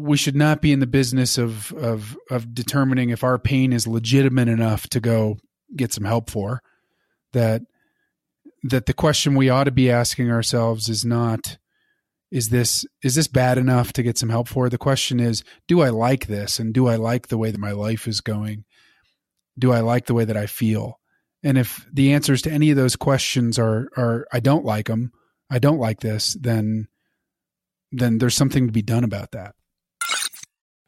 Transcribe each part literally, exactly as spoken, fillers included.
we should not be in the business of of of determining if our pain is legitimate enough to go get some help for. That that the question we ought to be asking ourselves is not, is this is this bad enough to get some help for? The question is, do I like this? And do I like the way that my life is going? Do I like the way that I feel? And if the answers to any of those questions are are I don't like them, I don't like this, then then there's something to be done about that.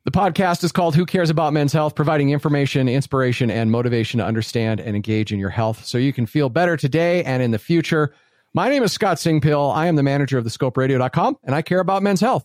The podcast is called Who Cares About Men's Health, providing information, inspiration, and motivation to understand and engage in your health so you can feel better today and in the future. My name is Scott Singpil. I am the manager of the scope radio dot com, and I care about men's health.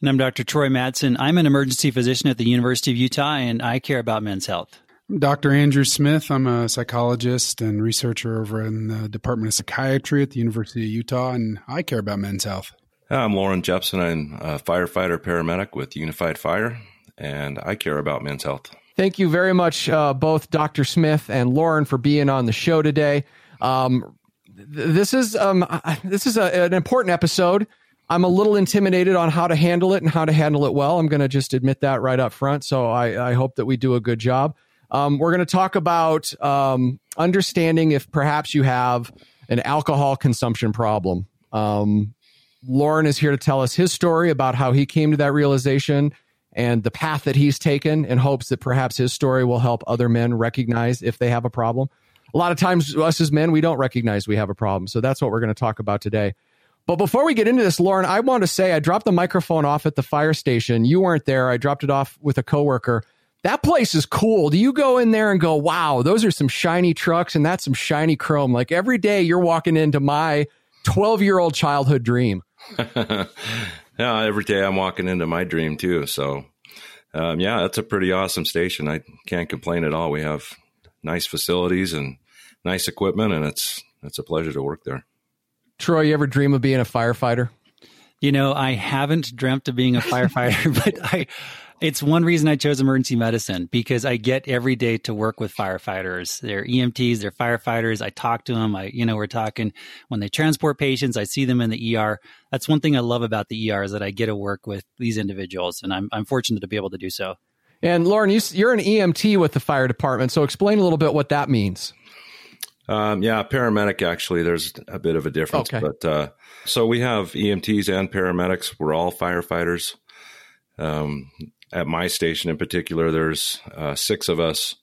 And I'm Doctor Troy Madsen. I'm an emergency physician at the University of Utah, and I care about men's health. I'm Doctor Andrew Smith. I'm a psychologist and researcher over in the Department of Psychiatry at the University of Utah, and I care about men's health. Hi, I'm Loren Jepson. I'm a firefighter paramedic with Unified Fire, and I care about men's health. Thank you very much, uh, both Doctor Smith and Loren, for being on the show today. Um, th- this is um, I, this is a, an important episode. I'm a little intimidated on how to handle it and how to handle it well. I'm going to just admit that right up front, so I, I hope that we do a good job. Um, we're going to talk about um, understanding if perhaps you have an alcohol consumption problem. Um, Loren is here to tell us his story about how he came to that realization and the path that he's taken in hopes that perhaps his story will help other men recognize if they have a problem. A lot of times us as men, we don't recognize we have a problem. So that's what we're going to talk about today. But before we get into this, Loren, I want to say I dropped the microphone off at the fire station. You weren't there. I dropped it off with a coworker. That place is cool. Do you go in there and go, wow, those are some shiny trucks and that's some shiny chrome? Like every day you're walking into my twelve-year-old childhood dream. Yeah, every day I'm walking into my dream too. So um, yeah, that's a pretty awesome station. I can't complain at all. We have nice facilities and nice equipment, and it's it's a pleasure to work there. Troy, you ever dream of being a firefighter? You know, I haven't dreamt of being a firefighter, but I... It's one reason I chose emergency medicine, because I get every day to work with firefighters. They're E M Ts, they're firefighters. I talk to them. I, you know, we're talking when they transport patients, I see them in the E R. That's one thing I love about the E R, is that I get to work with these individuals, and I'm I'm fortunate to be able to do so. And Loren, you, you're an E M T with the fire department. So explain a little bit what that means. Um, yeah, paramedic, actually, there's a bit of a difference. Okay. But uh, so we have E M Ts and paramedics. We're all firefighters. Um, At my station in particular, there's uh, six of us,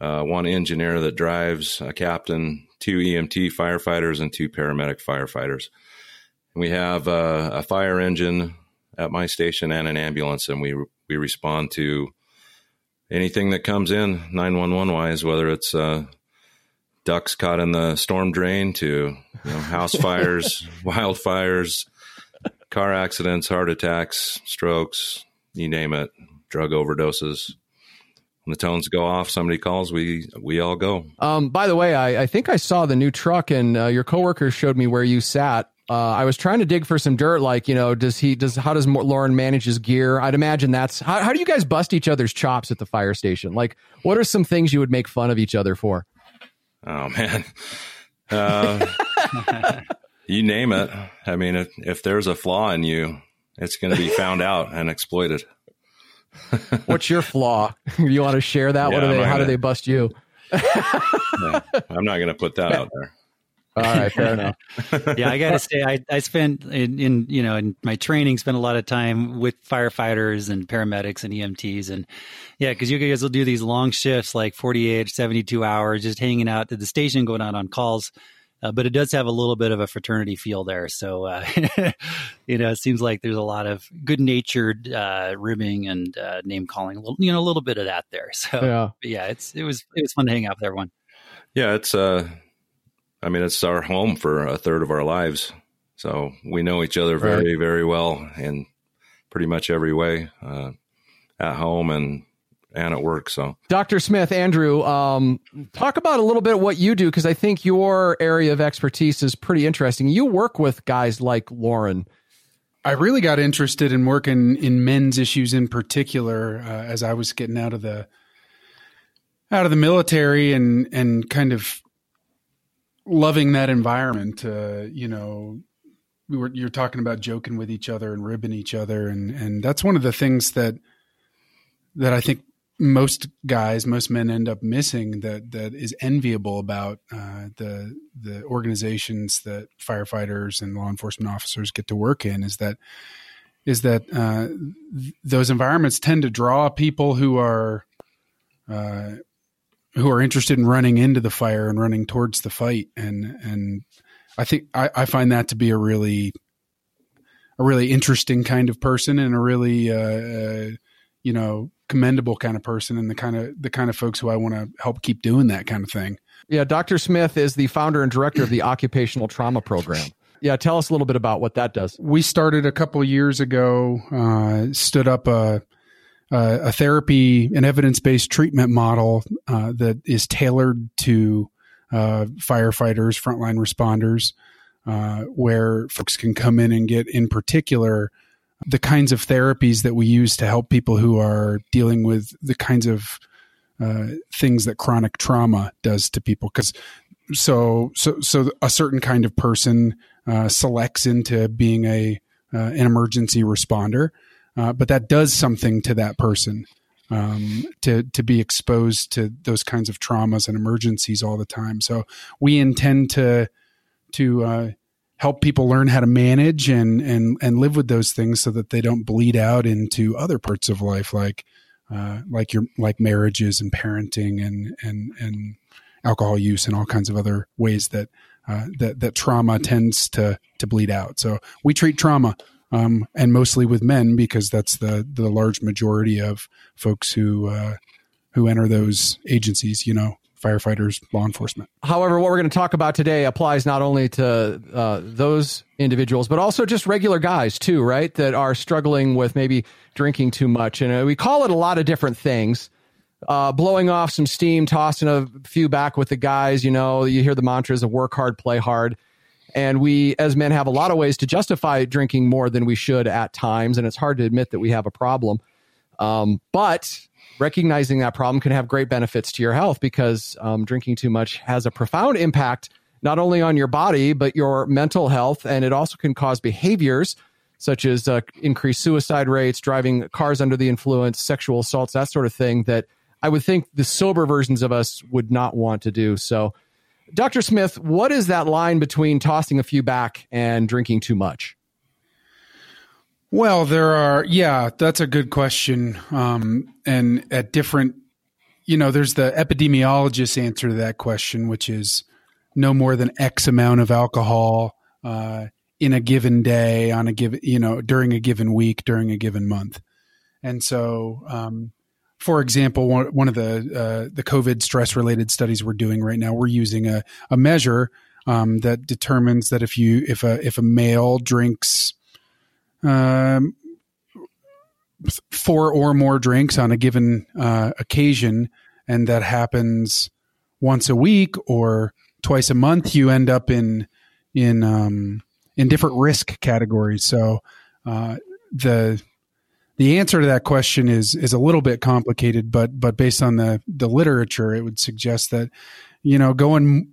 uh, one engineer that drives, a captain, two E M T firefighters, and two paramedic firefighters. And we have uh, a fire engine at my station and an ambulance, and we we respond to anything that comes in nine one one-wise, whether it's uh, ducks caught in the storm drain to, you know, house fires, wildfires, car accidents, heart attacks, strokes. You name it, drug overdoses. When the tones go off, somebody calls, we we all go. Um, by the way, I, I think I saw the new truck, and uh, your coworker showed me where you sat. Uh, I was trying to dig for some dirt, like, you know, does he does how does Loren manage his gear? I'd imagine that's how, how do you guys bust each other's chops at the fire station? Like, what are some things you would make fun of each other for? Oh man, uh, you name it. I mean, if, if there's a flaw in you, it's going to be found out and exploited. What's your flaw? You want to share that? Yeah, what are they, how gonna, do they bust you? No, I'm not going to put that out there. All right, fair enough. Yeah, I got to say, I, I spent in, in, you know, in my training, spent a lot of time with firefighters and paramedics and E M Ts. And yeah, because you guys will do these long shifts, like forty-eight, seventy-two hours, just hanging out at the station, going out on calls. Uh, but it does have a little bit of a fraternity feel there. So, uh, you know, it seems like there's a lot of good-natured uh, ribbing and uh, name-calling, you know, a little bit of that there. So, yeah, yeah it's it was it was fun to hang out with everyone. Yeah, it's, uh, I mean, it's our home for a third of our lives. So we know each other very, right. very well in pretty much every way, uh, at home and and at work. So Doctor Smith, Andrew, um, talk about a little bit what you do, because I think your area of expertise is pretty interesting. You work with guys like Loren. I really got interested in working in men's issues in particular uh, as I was getting out of the out of the military and and kind of loving that environment. Uh, you know, we were you're talking about joking with each other and ribbing each other, and and that's one of the things that that I think most guys, most men end up missing that that is enviable about uh, the the organizations that firefighters and law enforcement officers get to work in is that is that uh, th- those environments tend to draw people who are uh, who are interested in running into the fire and running towards the fight, and and I think I, I find that to be a really a really interesting kind of person and a really uh, uh, you know. commendable kind of person and the kind of the kind of folks who I want to help keep doing that kind of thing. Yeah, Doctor Smith is the founder and director of the Occupational Trauma Program. Yeah, tell us a little bit about what that does. We started a couple of years ago, uh, stood up a, a, a therapy, an evidence-based treatment model uh, that is tailored to uh, firefighters, frontline responders, uh, where folks can come in and get, in particular, the kinds of therapies that we use to help people who are dealing with the kinds of uh, things that chronic trauma does to people. Because so so so a certain kind of person uh, selects into being a uh, an emergency responder, uh, but that does something to that person um, to to be exposed to those kinds of traumas and emergencies all the time. So we intend to to uh, help people learn how to manage and, and, and live with those things so that they don't bleed out into other parts of life, like, uh, like your, like marriages and parenting and, and, and alcohol use and all kinds of other ways that, uh, that, that trauma tends to, to bleed out. So we treat trauma, um, and mostly with men because that's the, the large majority of folks who, uh, who enter those agencies, you know, firefighters, law enforcement. However, what we're going to talk about today applies not only to uh, those individuals, but also just regular guys too, right? That are struggling with maybe drinking too much. And uh, we call it a lot of different things, uh, blowing off some steam, tossing a few back with the guys. You know, you hear the mantras of work hard, play hard. And we, as men, have a lot of ways to justify drinking more than we should at times. And it's hard to admit that we have a problem. Um, but recognizing that problem can have great benefits to your health because um, drinking too much has a profound impact, not only on your body, but your mental health. And it also can cause behaviors such as uh, increased suicide rates, driving cars under the influence, sexual assaults, that sort of thing that I would think the sober versions of us would not want to do. So, Doctor Smith, what is that line between tossing a few back and drinking too much? Well, there are, yeah, that's a good question. Um, and at different, you know, there's the epidemiologist's answer to that question, which is no more than X amount of alcohol uh, in a given day, on a given, you know, during a given week, during a given month. And so, um, for example, one, one of the uh, the COVID stress-related studies we're doing right now, we're using a, a measure um, that determines that if you if a if a male drinks Um, four or more drinks on a given uh, occasion, and that happens once a week or twice a month, you end up in in um, in different risk categories. So uh, the the answer to that question is is a little bit complicated, but but based on the the literature, it would suggest that you know going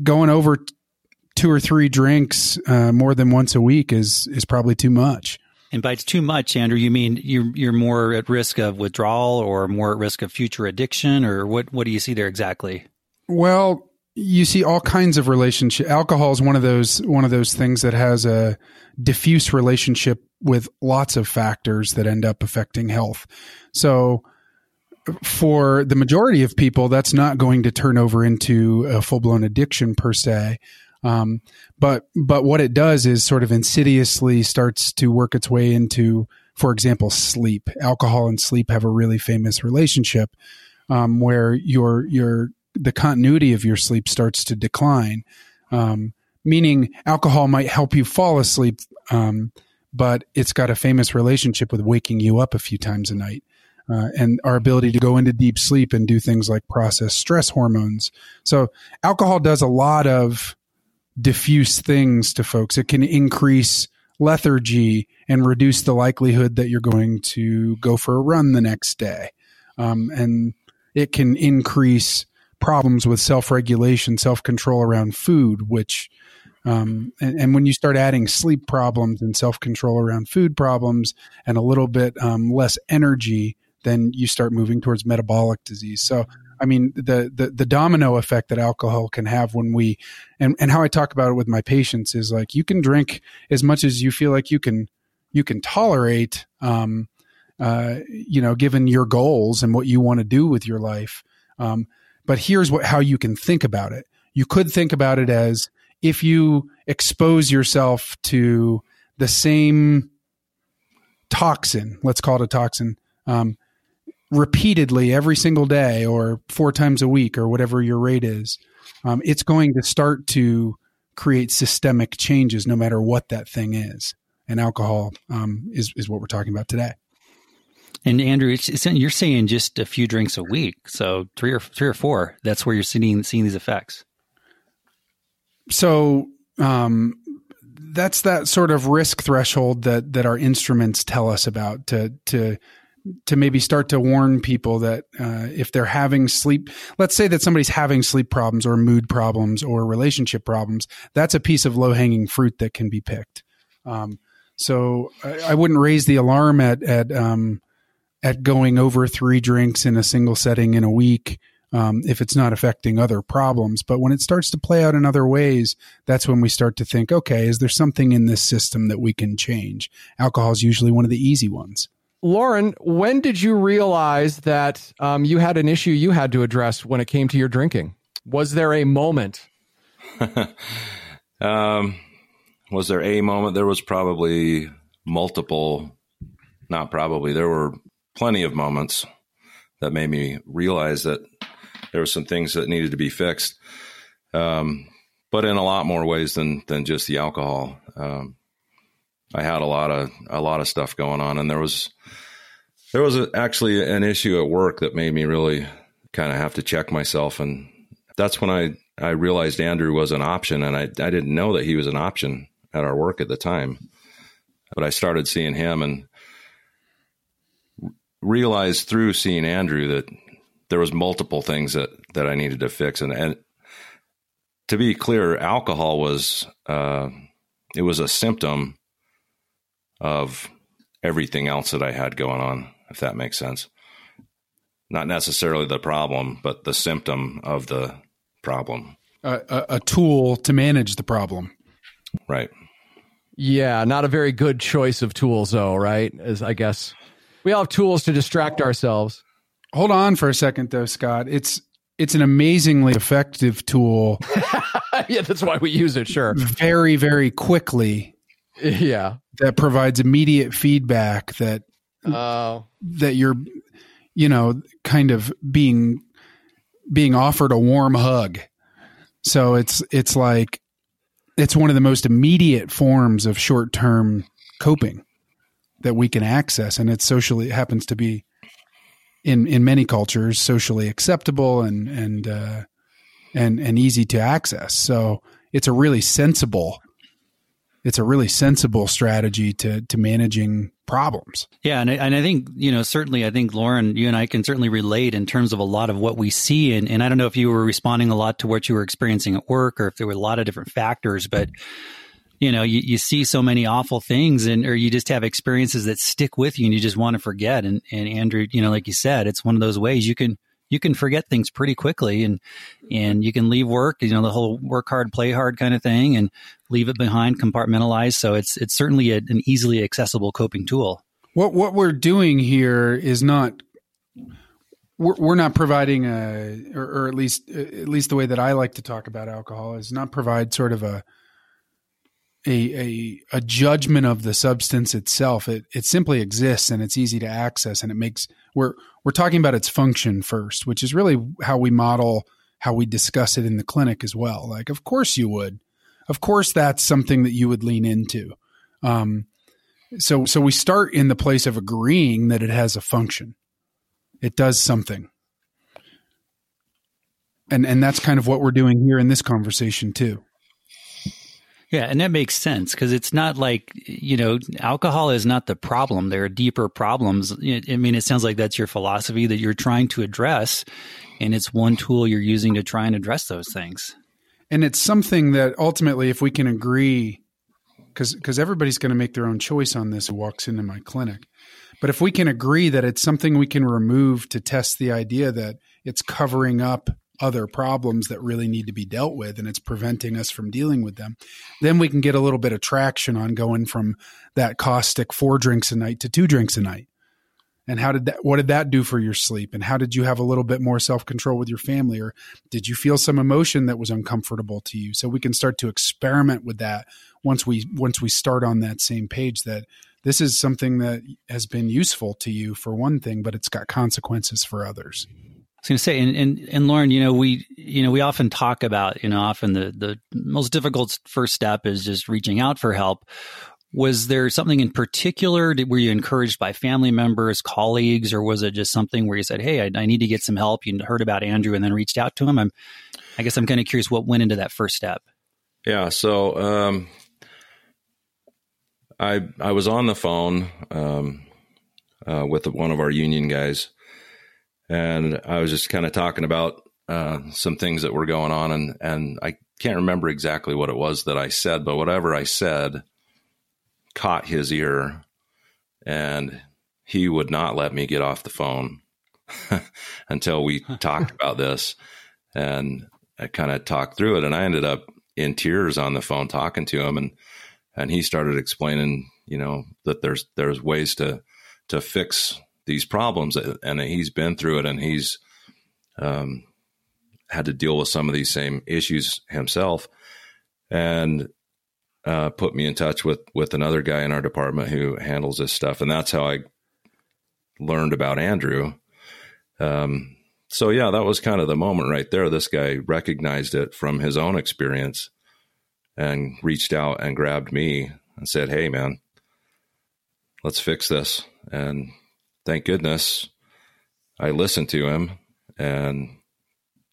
going over T- two or three drinks uh, more than once a week is is probably too much. And by too much, Andrew, you mean you're, you're more at risk of withdrawal or more at risk of future addiction, or what, what do you see there exactly? Well, you see all kinds of relationship. Alcohol is one of those one of those things that has a diffuse relationship with lots of factors that end up affecting health. So for the majority of people, that's not going to turn over into a full-blown addiction per se. Um, but, but what it does is sort of insidiously starts to work its way into, for example, sleep. Alcohol and sleep have a really famous relationship, um, where your, your, the continuity of your sleep starts to decline. Um, meaning alcohol might help you fall asleep. Um, but it's got a famous relationship with waking you up a few times a night. Uh, and our ability to go into deep sleep and do things like process stress hormones. So alcohol does a lot of diffuse things to folks. It can increase lethargy and reduce the likelihood that you're going to go for a run the next day. Um, and it can increase problems with self-regulation, self-control around food, which Um, and, and when you start adding sleep problems and self-control around food problems and a little bit um, less energy, then you start moving towards metabolic disease. So, I mean, the, the, the domino effect that alcohol can have when we, and, and how I talk about it with my patients is like, you can drink as much as you feel like you can, you can tolerate, um, uh, you know, given your goals and what you want to do with your life. Um, but here's what, how you can think about it. You could think about it as, if you expose yourself to the same toxin, let's call it a toxin, um, repeatedly every single day or four times a week or whatever your rate is, um, it's going to start to create systemic changes no matter what that thing is. And alcohol um, is, is what we're talking about today. And Andrew, it's, it's, you're saying just a few drinks a week. So three or three or four, that's where you're seeing, seeing these effects. So um, that's that sort of risk threshold that that our instruments tell us about to to to maybe start to warn people that uh, if they're having sleep, let's say that somebody's having sleep problems or mood problems or relationship problems, that's a piece of low-hanging fruit that can be picked. Um, so I, I wouldn't raise the alarm at at um, at going over three drinks in a single setting in a week. Um, if it's not affecting other problems. But when it starts to play out in other ways, that's when we start to think, okay, is there something in this system that we can change? Alcohol is usually one of the easy ones. Loren, when did you realize that um, you had an issue you had to address when it came to your drinking? Was there a moment? um, was there a moment? There was probably multiple, not probably, there were plenty of moments that made me realize that there were some things that needed to be fixed, um, but in a lot more ways than than just the alcohol. Um, I had a lot of a lot of stuff going on, and there was there was a, actually an issue at work that made me really kind of have to check myself, and that's when I, I realized Andrew was an option, and I I didn't know that he was an option at our work at the time, but I started seeing him and realized through seeing Andrew that there was multiple things that, that I needed to fix. And, and to be clear, alcohol was, uh, it was a symptom of everything else that I had going on, if that makes sense. Not necessarily the problem, but the symptom of the problem. Uh, a, a tool to manage the problem. Right. Yeah. Not a very good choice of tools though, right? As I guess we all have tools to distract ourselves. Hold on for a second, though, Scott. It's it's an amazingly effective tool. Yeah, that's why we use it, sure. Very, very quickly. Yeah. That provides immediate feedback that uh, that you're, you know, kind of being being offered a warm hug. So it's it's like it's one of the most immediate forms of short-term coping that we can access, and it's socially it happens to be in, in many cultures, socially acceptable and, and, uh, and, and easy to access. So it's a really sensible, it's a really sensible strategy to, to managing problems. Yeah. And I, and I think, you know, certainly, I think Loren, you and I can certainly relate in terms of a lot of what we see. And, and I don't know if you were responding a lot to what you were experiencing at work or if there were a lot of different factors, but you know, you, you see so many awful things and, or you just have experiences that stick with you and you just want to forget. And, and Andrew, you know, like you said, it's one of those ways you can, you can forget things pretty quickly and, and you can leave work, you know, the whole work hard, play hard kind of thing and leave it behind, compartmentalize. So it's, it's certainly a, an easily accessible coping tool. What, what we're doing here is not, we're, we're not providing a, or, or at least, at least the way that I like to talk about alcohol is not provide sort of a, A, a a judgment of the substance itself. It it simply exists and it's easy to access and it makes we're we're talking about its function first, which is really how we model how we discuss it in the clinic as well. Like, of course you would, of course that's something that you would lean into. Um, so so we start in the place of agreeing that it has a function, it does something, and and that's kind of what we're doing here in this conversation too. Yeah, and that makes sense because it's not like, you know, alcohol is not the problem. There are deeper problems. I mean, it sounds like that's your philosophy that you're trying to address, and it's one tool you're using to try and address those things. And it's something that ultimately, if we can agree, because because everybody's going to make their own choice on this who walks into my clinic. But if we can agree that it's something we can remove to test the idea that it's covering up other problems that really need to be dealt with and it's preventing us from dealing with them, then we can get a little bit of traction on going from that caustic four drinks a night to two drinks a night. And how did that, what did that do for your sleep? And how did you have a little bit more self-control with your family? Or did you feel some emotion that was uncomfortable to you? So we can start to experiment with that once we, once we start on that same page that this is something that has been useful to you for one thing, but it's got consequences for others. I was going to say, and, and, and Loren, you know, we, you know, we often talk about, you know, often the, the most difficult first step is just reaching out for help. Was there something in particular? Did, were you encouraged by family members, colleagues, or was it just something where you said, hey, I, I need to get some help? You heard about Andrew and then reached out to him. I'm, I guess I'm kind of curious what went into that first step. Yeah. So um, I I was on the phone um, uh, with one of our union guys, and I was just kind of talking about uh, some things that were going on. And, and I can't remember exactly what it was that I said, but whatever I said caught his ear, and he would not let me get off the phone until we talked about this, and I kind of talked through it, and I ended up in tears on the phone talking to him, and, and he started explaining, you know, that there's, there's ways to, to fix these problems, and he's been through it, and he's, um, had to deal with some of these same issues himself. And, Uh, put me in touch with with another guy in our department who handles this stuff. And that's how I learned about Andrew. Um, so, yeah, that was kind of the moment right there. This guy recognized it from his own experience and reached out and grabbed me and said, hey, man, let's fix this. And thank goodness I listened to him and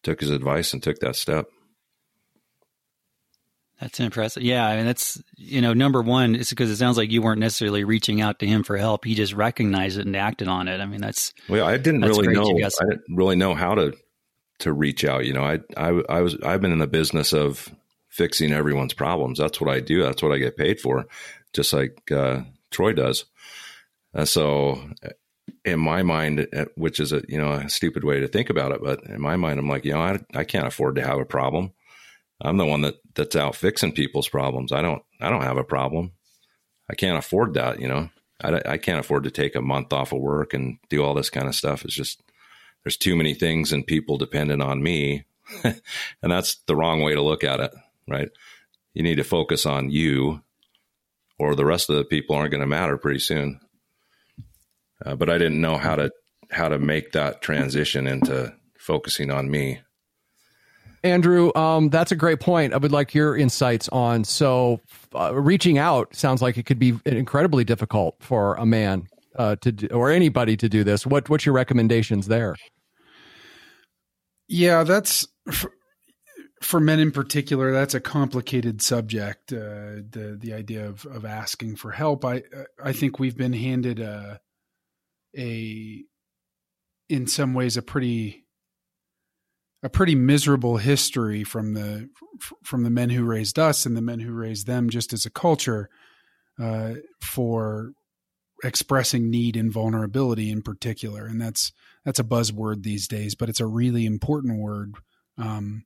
took his advice and took that step. That's impressive. Yeah. I mean, that's, you know, number one, it's because it sounds like you weren't necessarily reaching out to him for help. He just recognized it and acted on it. I mean, that's, well, I didn't really know, I didn't really know how to, to reach out. You know, I, I, I was, I've been in the business of fixing everyone's problems. That's what I do. That's what I get paid for. Just like, uh, Troy does. And so in my mind, which is a, you know, a stupid way to think about it, but in my mind, I'm like, you know, I, I can't afford to have a problem. I'm the one that that's out fixing people's problems. I don't, I don't have a problem. I can't afford that. You know, I, I can't afford to take a month off of work and do all this kind of stuff. It's just, there's too many things and people dependent on me. And that's the wrong way to look at it, right? You need to focus on you, or the rest of the people aren't going to matter pretty soon. Uh, but I didn't know how to, how to make that transition into focusing on me. Andrew, um, that's a great point. I would like your insights on. So uh, reaching out sounds like it could be incredibly difficult for a man uh, to do, or anybody to do this. What What's your recommendations there? Yeah, that's for, for men in particular, that's a complicated subject. Uh, the the idea of, of asking for help. I I think we've been handed a, a in some ways a pretty a pretty miserable history from the, from the men who raised us and the men who raised them, just as a culture, uh, for expressing need and vulnerability in particular. And that's, that's a buzzword these days, but it's a really important word. Um,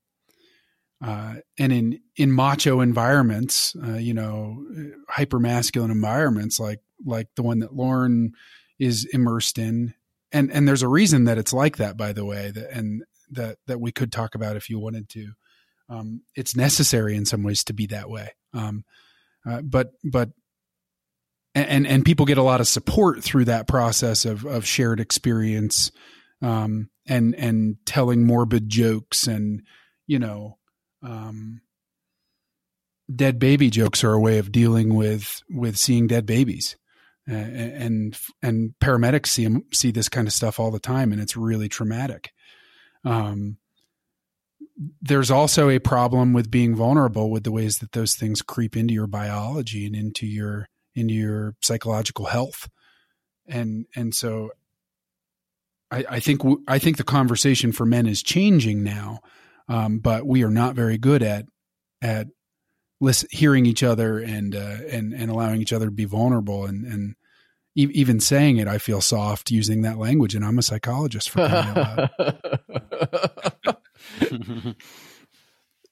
uh, and in, in macho environments, uh, you know, hypermasculine environments, like, like the one that Loren is immersed in. And, and there's a reason that it's like that, by the way, that, and, that, that we could talk about if you wanted to. Um, it's necessary in some ways to be that way. Um, uh, but, but, and, and people get a lot of support through that process of, of shared experience, um, and, and telling morbid jokes and, you know, um, dead baby jokes are a way of dealing with, with seeing dead babies. Uh, and, and paramedics see them, see this kind of stuff all the time, and it's really traumatic. Um, there's also a problem with being vulnerable with the ways that those things creep into your biology and into your, into your psychological health. And, and so I, I think, w- I think the conversation for men is changing now. Um, but we are not very good at, at listen, hearing each other and, uh, and, and allowing each other to be vulnerable and, and e- even saying it, I feel soft using that language, and I'm a psychologist for crying out loud.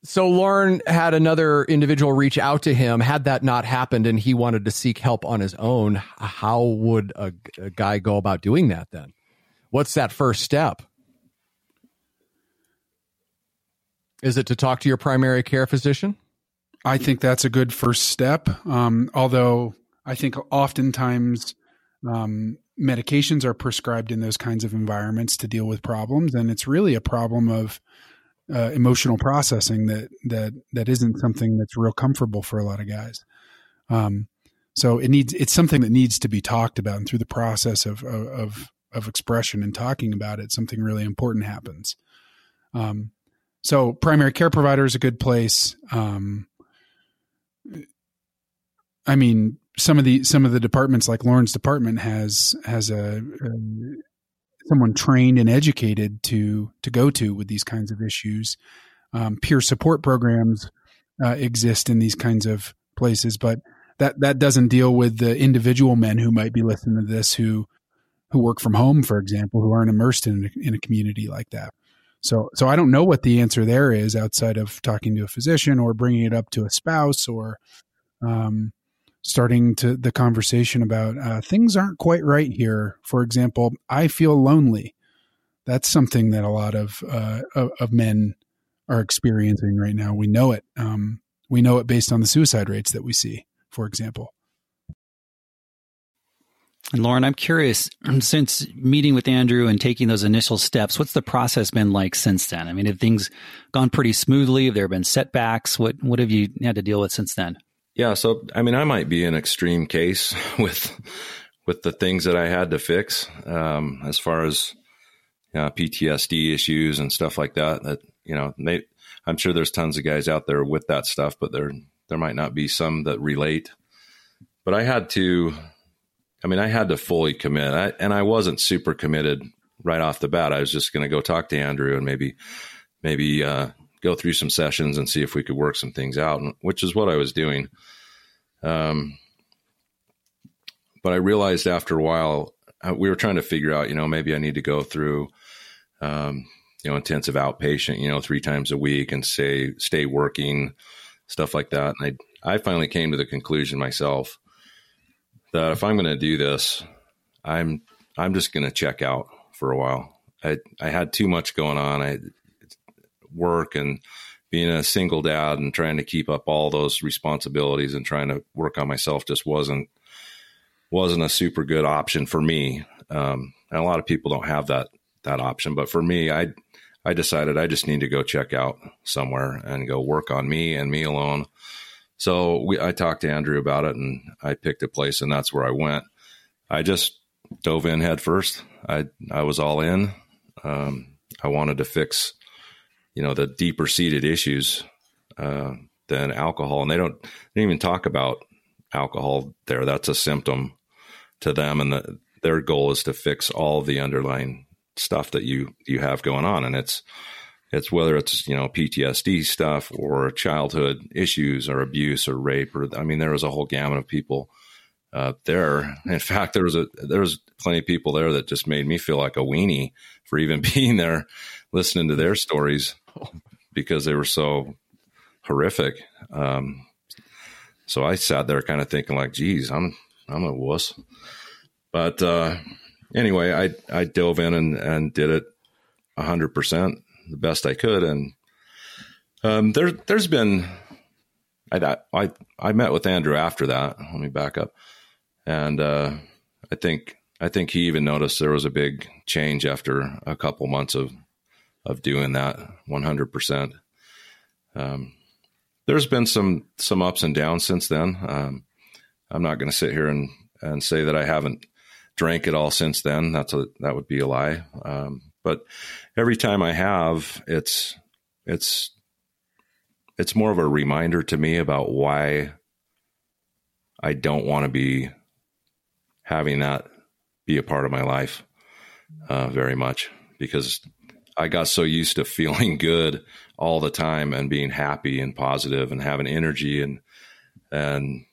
So Loren had another individual reach out to him. Had that not happened and he wanted to seek help on his own, how would a, a guy go about doing that then? What's that first step? Is it to talk to your primary care physician? I think that's a good first step. Um, although I think oftentimes um, medications are prescribed in those kinds of environments to deal with problems. And it's really a problem of uh, emotional processing that, that, that isn't something that's real comfortable for a lot of guys. Um, so it needs, it's something that needs to be talked about, and through the process of, of, of expression and talking about it, something really important happens. Um, so primary care provider is a good place. Um, I mean, some of the, some of the departments, like Loren's department, has, has a, a someone trained and educated to, to go to with these kinds of issues. Um, peer support programs uh, exist in these kinds of places, but that, that doesn't deal with the individual men who might be listening to this, who, who work from home, for example, who aren't immersed in a, in a community like that. So, so I don't know what the answer there is outside of talking to a physician or bringing it up to a spouse, or um, starting to the conversation about uh, things aren't quite right here. For example, I feel lonely. That's something that a lot of uh, of, of men are experiencing right now. We know it. Um, we know it based on the suicide rates that we see, for example. And Loren, I'm curious, since meeting with Andrew and taking those initial steps, what's the process been like since then? I mean, have things gone pretty smoothly? Have there been setbacks? What what have you had to deal with since then? Yeah, so I mean, I might be an extreme case with with the things that I had to fix, um, as far as you know, P T S D issues and stuff like that. That you know, they, I'm sure there's tons of guys out there with that stuff, but there there might not be some that relate. But I had to. I mean, I had to fully commit, I, and I wasn't super committed right off the bat. I was just going to go talk to Andrew and maybe, maybe uh, go through some sessions and see if we could work some things out, and, which is what I was doing. Um, but I realized after a while, I, we were trying to figure out, you know, maybe I need to go through, um, you know, intensive outpatient, you know, three times a week and say, stay working, stuff like that. And I, I finally came to the conclusion myself that if I'm going to do this, I'm I'm just going to check out for a while. I I had too much going on. I work and being a single dad and trying to keep up all those responsibilities and trying to work on myself just wasn't wasn't a super good option for me. Um, and a lot of people don't have that that option, but for me, I I decided I just need to go check out somewhere and go work on me and me alone. So we, I talked to Andrew about it, and I picked a place, and that's where I went. I just dove in head first. I, I was all in. Um, I wanted to fix, you know, the deeper seated issues uh, than alcohol. And they don't, they don't even talk about alcohol there. That's a symptom to them. And the, their goal is to fix all the underlying stuff that you, you have going on. And it's, It's whether it's, you know, P T S D stuff or childhood issues or abuse or rape, or, I mean, there was a whole gamut of people uh, there. In fact, there was a, there was plenty of people there that just made me feel like a weenie for even being there, listening to their stories because they were so horrific. Um, so I sat there kind of thinking like, geez, I'm, I'm a wuss. But uh, anyway, I, I dove in and, and did it a hundred percent. The best I could. And um, there, there's been, I, I, I met with Andrew after that. Let me back up. And uh, I think, I think he even noticed there was a big change after a couple months of, of doing that one hundred percent. Um, there's been some, some ups and downs since then. Um, I'm not going to sit here and, and say that I haven't drank at all since then. That's a, that would be a lie. Um, But every time I have, it's it's it's more of a reminder to me about why I don't want to be having that be a part of my life uh, very much, because I got so used to feeling good all the time and being happy and positive and having energy and, and,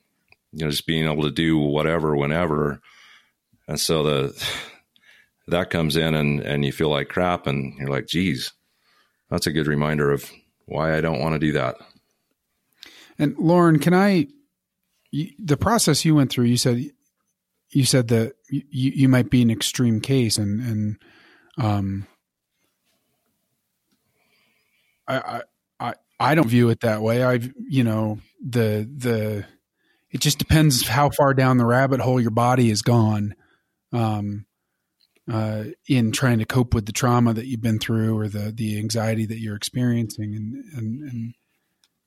you know, just being able to do whatever, whenever. And so the, that comes in and, and you feel like crap and you're like, geez, that's a good reminder of why I don't want to do that. And Loren, can I, you, the process you went through, you said, you said that you, you might be an extreme case and, and, um, I, I, I don't view it that way. I've, you know, the, the, it just depends how far down the rabbit hole your body is gone, um, uh, in trying to cope with the trauma that you've been through or the, the anxiety that you're experiencing. And, and, and,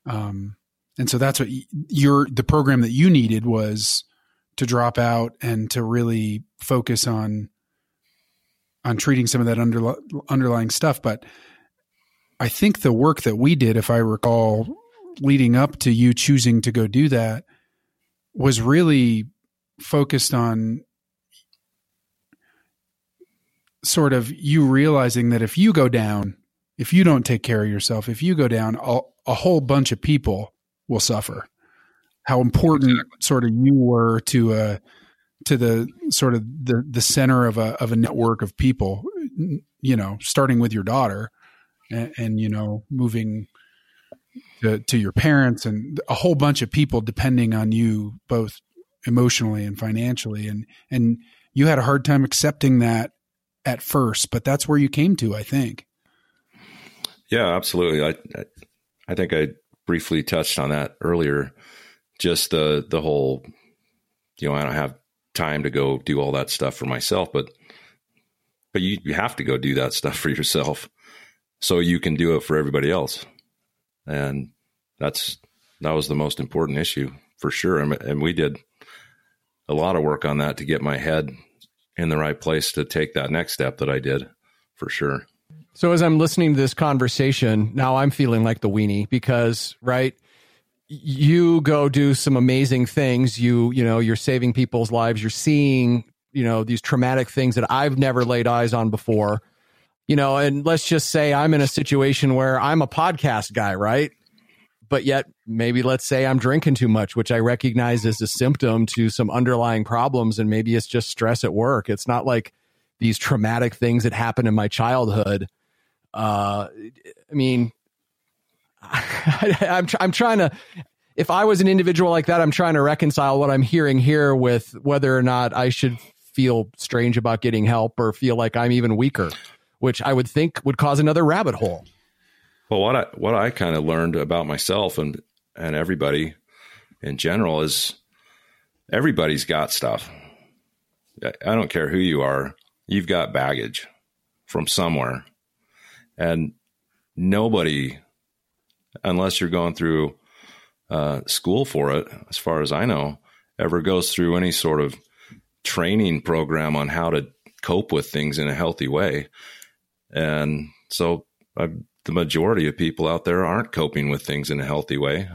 um, and so that's what your, the program that you needed was to drop out and to really focus on, on treating some of that under, underlying stuff. But I think the work that we did, if I recall, leading up to you choosing to go do that, was really focused on sort of you realizing that if you go down, if you don't take care of yourself, if you go down, a, a whole bunch of people will suffer. How important exactly. sort of you were to uh, to the sort of the, the center of a of a network of people, you know, starting with your daughter. And, and, you know, moving to, to your parents and a whole bunch of people depending on you, both emotionally and financially. And, and you had a hard time accepting that at first, but that's where you came to, I think. Yeah, absolutely. I, I think I briefly touched on that earlier, just the, the whole, you know, I don't have time to go do all that stuff for myself, but, but you, you have to go do that stuff for yourself, so you can do it for everybody else. And that's, that was the most important issue for sure. And, and we did a lot of work on that to get my head in the right place to take that next step that I did for sure. So as I'm listening to this conversation, now I'm feeling like the weenie because, right, you go do some amazing things. You, you know, you're saving people's lives. You're seeing, you know, these traumatic things that I've never laid eyes on before. You know, and let's just say I'm in a situation where I'm a podcast guy, right? But yet maybe let's say I'm drinking too much, which I recognize as a symptom to some underlying problems. And maybe it's just stress at work. It's not like these traumatic things that happened in my childhood. Uh, I mean, I, I'm, tr- I'm trying to, if I was an individual like that, I'm trying to reconcile what I'm hearing here with whether or not I should feel strange about getting help or feel like I'm even weaker, which I would think would cause another rabbit hole. Well, what I, what I kind of learned about myself and, and everybody in general is everybody's got stuff. I don't care who you are. You've got baggage from somewhere, and nobody, unless you're going through uh, school for it, as far as I know, ever goes through any sort of training program on how to cope with things in a healthy way. And so I, the majority of people out there aren't coping with things in a healthy way.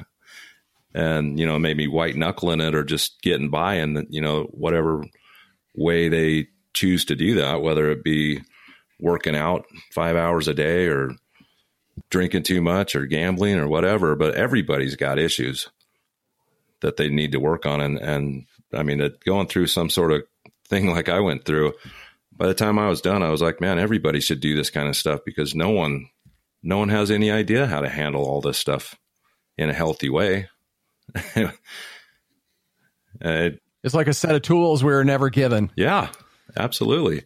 And, you know, maybe white knuckling it or just getting by in the, you know, whatever way they choose to do that, whether it be working out five hours a day or drinking too much or gambling or whatever. But everybody's got issues that they need to work on. And, and I mean, it, going through some sort of thing like I went through, by the time I was done, I was like, man, everybody should do this kind of stuff because no one, no one has any idea how to handle all this stuff in a healthy way. it, it's like a set of tools we were never given. Yeah, absolutely.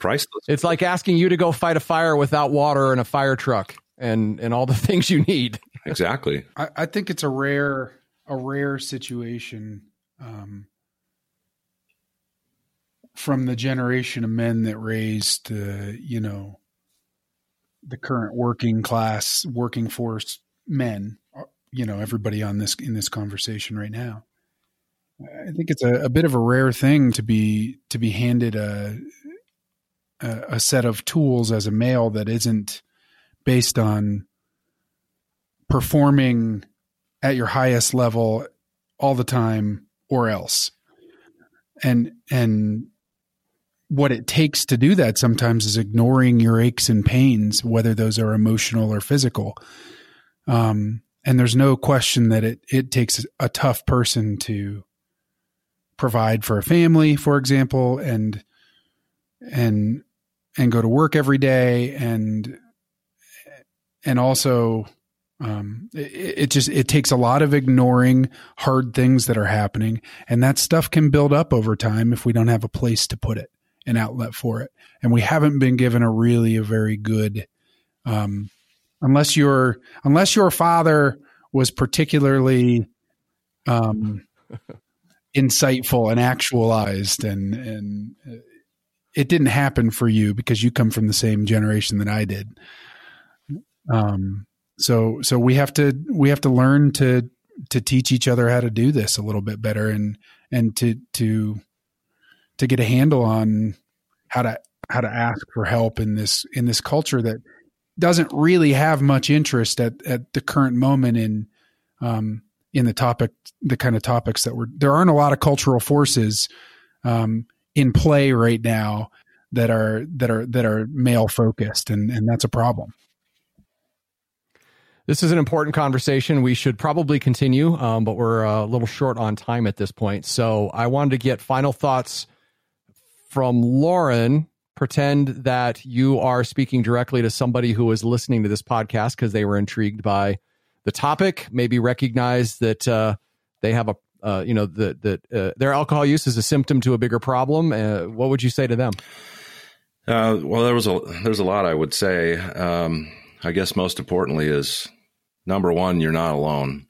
Priceless. It's like asking you to go fight a fire without water and a fire truck and, and all the things you need. Exactly. I, I think it's a rare, a rare situation. Um, from the generation of men that raised, uh, you know, the current working class, working force men, you know, everybody on this, in this conversation right now. I think it's a, a bit of a rare thing to be, to be handed a, a, a set of tools as a male that isn't based on performing at your highest level all the time or else. And, and, what it takes to do that sometimes is ignoring your aches and pains, whether those are emotional or physical. Um, and there's no question that it, it takes a tough person to provide for a family, for example, and, and, and go to work every day. And, and also, Um, it, it just, it takes a lot of ignoring hard things that are happening, and that stuff can build up over time if we don't have a place to put it, an outlet for it. And we haven't been given a really a very good, um, unless your, unless your father was particularly, um, insightful and actualized, and, and it didn't happen for you because you come from the same generation that I did. Um, So, so we have to, we have to learn to, to teach each other how to do this a little bit better, and, and to, to, to get a handle on how to, how to ask for help in this, in this culture that doesn't really have much interest at, at the current moment in, um, in the topic, the kind of topics that we're, there aren't a lot of cultural forces, um, in play right now that are, that are, that are male focused. And, and that's a problem. This is an important conversation. We should probably continue, um, but we're a little short on time at this point. So I wanted to get final thoughts from Loren. Pretend that you are speaking directly to somebody who is listening to this podcast because they were intrigued by the topic. Maybe recognize that uh, they have a, uh, you know, that that uh, their alcohol use is a symptom to a bigger problem. Uh, what would you say to them? Uh, well, there was a there's a lot I would say. Um, I guess most importantly is, number one, you're not alone.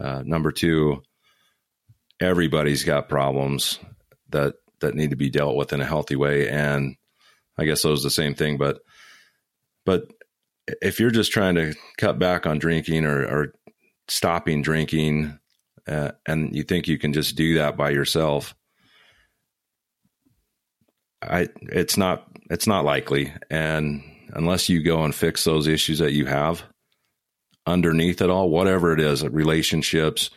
Uh, number two, everybody's got problems that, that need to be dealt with in a healthy way. And I guess those are the same thing, but, but if you're just trying to cut back on drinking or, or stopping drinking, uh, and you think you can just do that by yourself, I, it's not, it's not likely. And unless you go and fix those issues that you have underneath it all, whatever it is, relationships,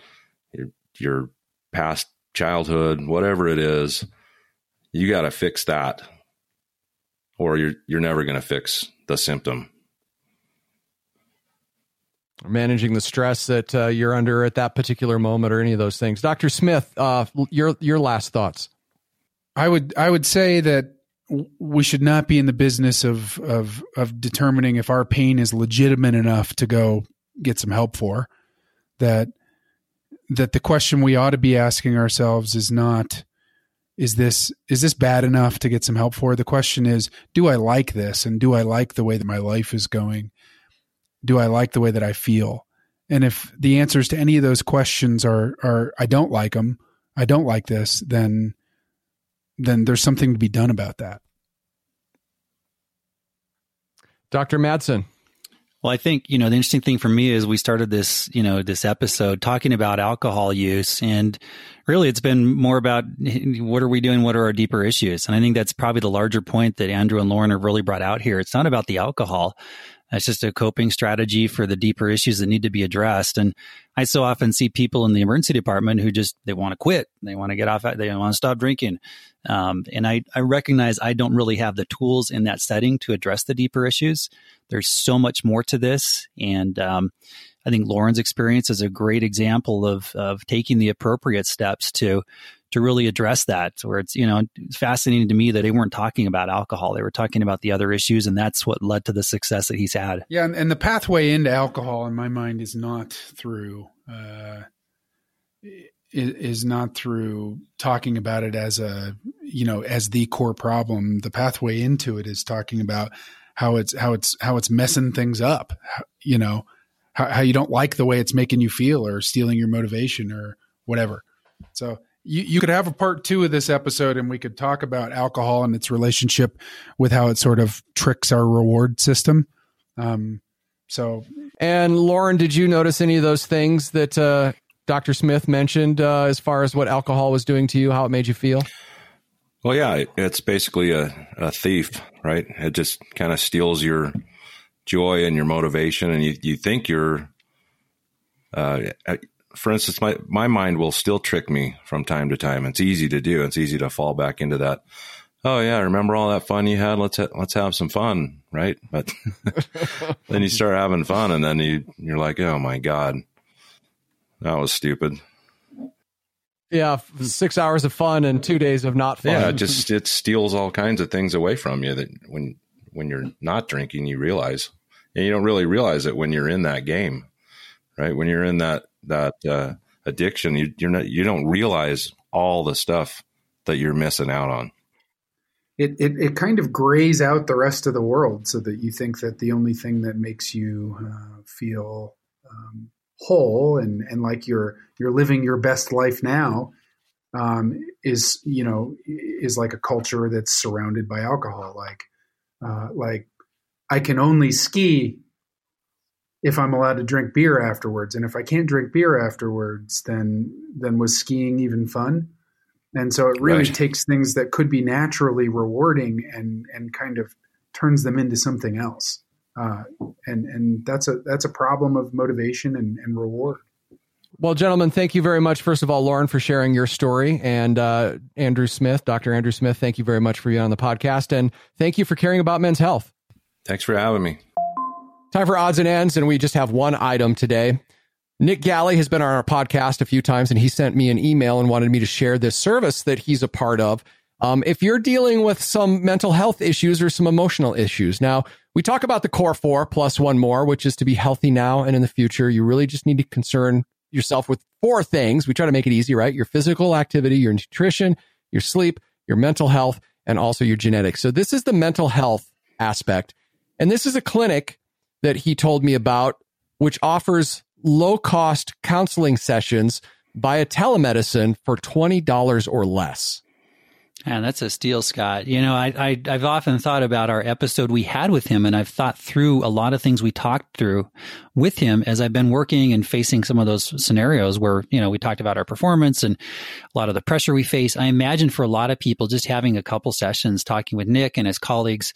your, your past childhood, whatever it is, you got to fix that, or you're, you're never going to fix the symptom. Managing the stress that uh, you're under at that particular moment, or any of those things. Doctor Smith, uh, your, your last thoughts. I would, I would say that we should not be in the business of, of, of determining if our pain is legitimate enough to go get some help for that, that the question we ought to be asking ourselves is not, is this, is this bad enough to get some help for? The question is, do I like this? And do I like the way that my life is going? Do I like the way that I feel? And if the answers to any of those questions are, are, I don't like them, I don't like this, then then there's something to be done about that. Doctor Madsen. Well, I think, you know, the interesting thing for me is we started this, you know, this episode talking about alcohol use, and really it's been more about what are we doing? What are our deeper issues? And I think that's probably the larger point that Andrew and Loren have really brought out here. It's not about the alcohol. It's just a coping strategy for the deeper issues that need to be addressed. And I so often see people in the emergency department who just, they want to quit. They want to get off. They want to stop drinking. Um, and I, I recognize I don't really have the tools in that setting to address the deeper issues. There's so much more to this. And um, I think Loren's experience is a great example of of taking the appropriate steps to to really address that, where it's, you know, it's fascinating to me that they weren't talking about alcohol. They were talking about the other issues, and that's what led to the success that he's had. Yeah. And, and the pathway into alcohol in my mind is not through, uh, is not through talking about it as a, you know, as the core problem. The pathway into it is talking about how it's, how it's, how it's messing things up, how, you know, how, how you don't like the way it's making you feel, or stealing your motivation, or whatever. So You, you could have a part two of this episode, and we could talk about alcohol and its relationship with how it sort of tricks our reward system. Um, so, and Loren, did you notice any of those things that uh, Doctor Smith mentioned uh, as far as what alcohol was doing to you, how it made you feel? Well, yeah, it's basically a, a thief, right? It just kind of steals your joy and your motivation, and you, you think you're uh, – for instance, my, my mind will still trick me from time to time. It's easy to do. It's easy to fall back into that. oh yeah, remember all that fun you had? Let's ha- let's have some fun, right? But then you start having fun, and then you you're like, oh my God, that was stupid. Yeah, six hours of fun and two days of not fun. Yeah, it just it steals all kinds of things away from you that when when you're not drinking, you realize, and you don't really realize it when you're in that game, right? When you're in that that uh, addiction, you, you're not you don't realize all the stuff that you're missing out on. It, it it kind of grays out the rest of the world, so that you think that the only thing that makes you uh, feel um, whole and, and like you're you're living your best life now um, is you know is like a culture that's surrounded by alcohol. Like uh, like I can only ski if I'm allowed to drink beer afterwards, and if I can't drink beer afterwards, then then was skiing even fun? And so it really right. takes things that could be naturally rewarding and, and kind of turns them into something else. Uh, and and that's a that's a problem of motivation and, and reward. Well, gentlemen, thank you very much. First of all, Loren, for sharing your story. And uh, Andrew Smith, Doctor Andrew Smith, thank you very much for being on the podcast. And thank you for caring about men's health. Thanks for having me. Time for odds and ends. And we just have one item today. Nick Galley has been on our podcast a few times, and he sent me an email and wanted me to share this service that he's a part of. Um, if you're dealing with some mental health issues or some emotional issues. Now, we talk about the core four plus one more, which is to be healthy now and in the future. You really just need to concern yourself with four things. We try to make it easy, right? Your physical activity, your nutrition, your sleep, your mental health, and also your genetics. So this is the mental health aspect. And this is a clinic that he told me about, which offers low-cost counseling sessions by a telemedicine for twenty dollars or less. And that's a steal, Scott. You know, I, I, I've often thought about our episode we had with him, and I've thought through a lot of things we talked through with him as I've been working and facing some of those scenarios where, you know, we talked about our performance and a lot of the pressure we face. I imagine for a lot of people, just having a couple sessions talking with Nick and his colleagues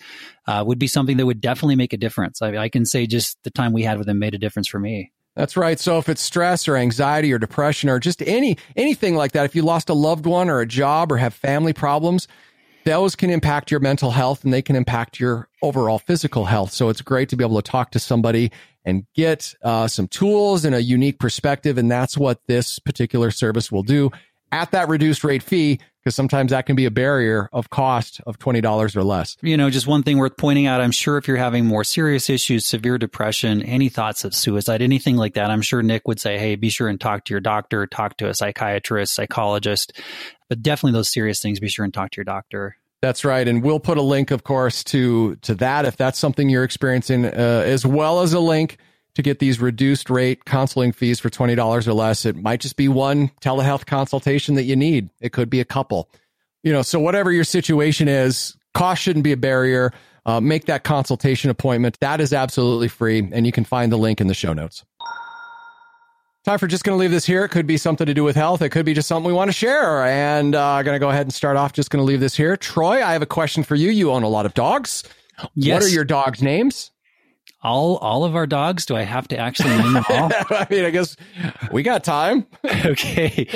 uh, would be something that would definitely make a difference. I, I can say just the time we had with him made a difference for me. That's right. So if it's stress or anxiety or depression or just any anything like that, if you lost a loved one or a job or have family problems, those can impact your mental health and they can impact your overall physical health. So it's great to be able to talk to somebody and get uh, some tools and a unique perspective. And that's what this particular service will do at that reduced rate fee, because sometimes that can be a barrier of cost of twenty dollars or less. You know, just one thing worth pointing out, I'm sure if you're having more serious issues, severe depression, any thoughts of suicide, anything like that, I'm sure Nick would say, hey, be sure and talk to your doctor, talk to a psychiatrist, psychologist, but definitely those serious things, be sure and talk to your doctor. That's right. And we'll put a link, of course, to, to that if that's something you're experiencing, uh, as well as a link to get these reduced rate counseling fees for twenty dollars or less. It might just be one telehealth consultation that you need. It could be a couple, you know, so whatever your situation is, cost shouldn't be a barrier. Uh, make that consultation appointment. That is absolutely free. And you can find the link in the show notes. Time for just going to leave this here. It could be something to do with health. It could be just something we want to share. And I'm uh, going to go ahead and start off. Just going to leave this here. Troy, I have a question for you. You own a lot of dogs. Yes. What are your dogs' names? All all of our dogs? Do I have to actually name them all? I mean, I guess we got time. Okay.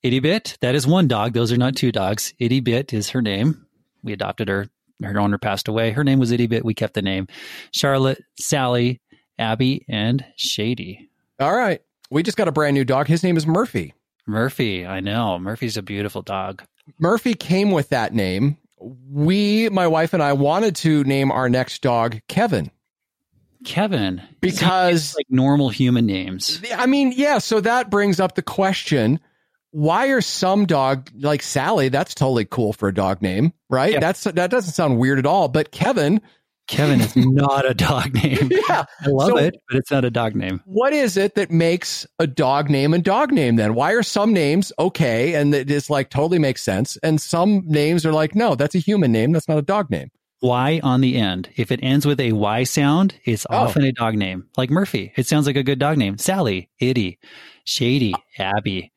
Itty Bit, that is one dog. Those are not two dogs. Itty Bit is her name. We adopted her. Her owner passed away. Her name was Itty Bit. We kept the name. Charlotte, Sally, Abby, and Shady. All right. We just got a brand new dog. His name is Murphy. Murphy. I know. Murphy's a beautiful dog. Murphy came with that name. We, my wife and I, wanted to name our next dog Kevin. Kevin, because like normal human names. I mean, yeah. So that brings up the question: why are some dog like Sally? That's totally cool for a dog name, right? Yeah. That's that doesn't sound weird at all. But Kevin, Kevin is not a dog name. Yeah, I love so, it, but it's not a dog name. What is it that makes a dog name a dog name? Then why are some names okay and it is like totally makes sense, and some names are like, no, that's a human name. That's not a dog name. Y on the end. If it ends with a Y sound, it's oh. often a dog name. Like Murphy. It sounds like a good dog name. Sally, Itty, Shady, Abby.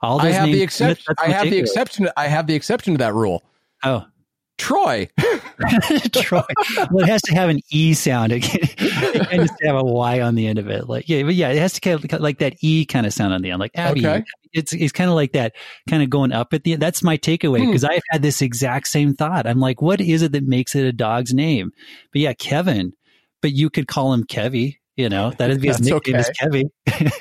All those I have names, the exception. I have the exception. I have the exception to that rule. Oh. Troy. Troy. Well, it has to have an E sound. It has to have a Y on the end of it. Like yeah, but yeah, it has to kind of like that E kind of sound on the end. Like Abby, okay. it's it's kind of like that, kind of going up at the end. That's my takeaway, because hmm. I've had this exact same thought. I'm like, what is it that makes it a dog's name? But yeah, Kevin. But you could call him Kevy. You know, that would be his nickname, is Kevy.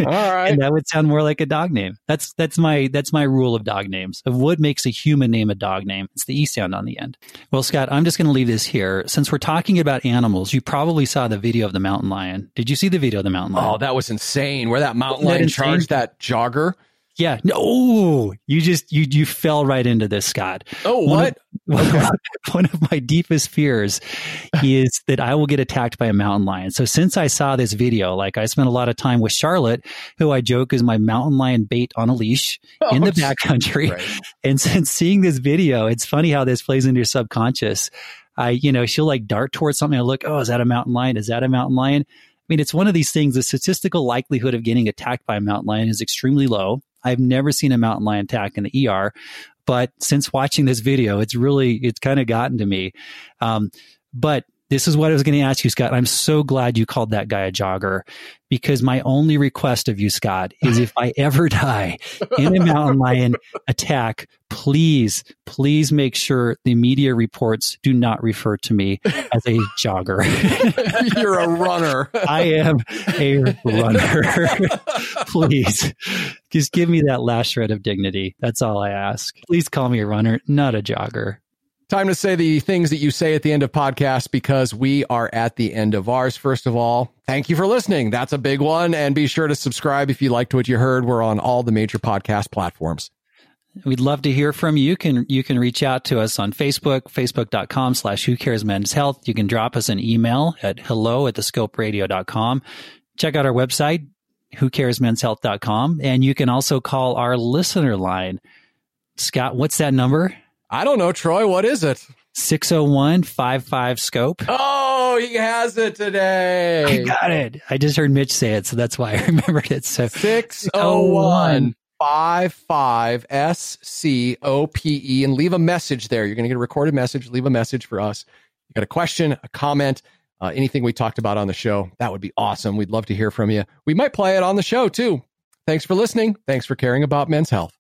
All right. And that would sound more like a dog name. That's that's my that's my rule of dog names, of what makes a human name a dog name. It's the E sound on the end. Well, Scott, I'm just going to leave this here. Since we're talking about animals, you probably saw the video of the mountain lion. Did you see the video of the mountain lion? Oh, that was insane. Where that mountain lion charged that jogger. Yeah. No, you just, you, you fell right into this, Scott. Oh, what? One of, one of my deepest fears is that I will get attacked by a mountain lion. So since I saw this video, like I spent a lot of time with Charlotte, who I joke is my mountain lion bait on a leash oh, in the backcountry. Right. And since seeing this video, it's funny how this plays into your subconscious. I, you know, she'll like dart towards something. I look, oh, is that a mountain lion? Is that a mountain lion? I mean, it's one of these things. The statistical likelihood of getting attacked by a mountain lion is extremely low. I've never seen a mountain lion attack in the E R, but since watching this video, it's really, it's kind of gotten to me. Um, but this is what I was going to ask you, Scott. I'm so glad you called that guy a jogger, because my only request of you, Scott, is if I ever die in a mountain lion attack, please, please make sure the media reports do not refer to me as a jogger. You're a runner. I am a runner. Please. Just give me that last shred of dignity. That's all I ask. Please call me a runner, not a jogger. Time to say the things that you say at the end of podcasts, because we are at the end of ours. First of all, thank you for listening. That's a big one. And be sure to subscribe if you liked what you heard. We're on all the major podcast platforms. We'd love to hear from you. You can, you can reach out to us on Facebook, facebook.com slash Who Cares Men's Health. You can drop us an email at hello at the scope radio dot com. Check out our website, who cares men's health dot com. And you can also call our listener line. Scott, what's that number? I don't know, Troy. What is it? six oh one five five scope. Oh, he has it today. I got it. I just heard Mitch say it, so that's why I remembered it. So six oh one five five S C O P E, and leave a message there. You're going to get a recorded message. Leave a message for us. You got a question, a comment, uh, anything we talked about on the show. That would be awesome. We'd love to hear from you. We might play it on the show, too. Thanks for listening. Thanks for caring about men's health.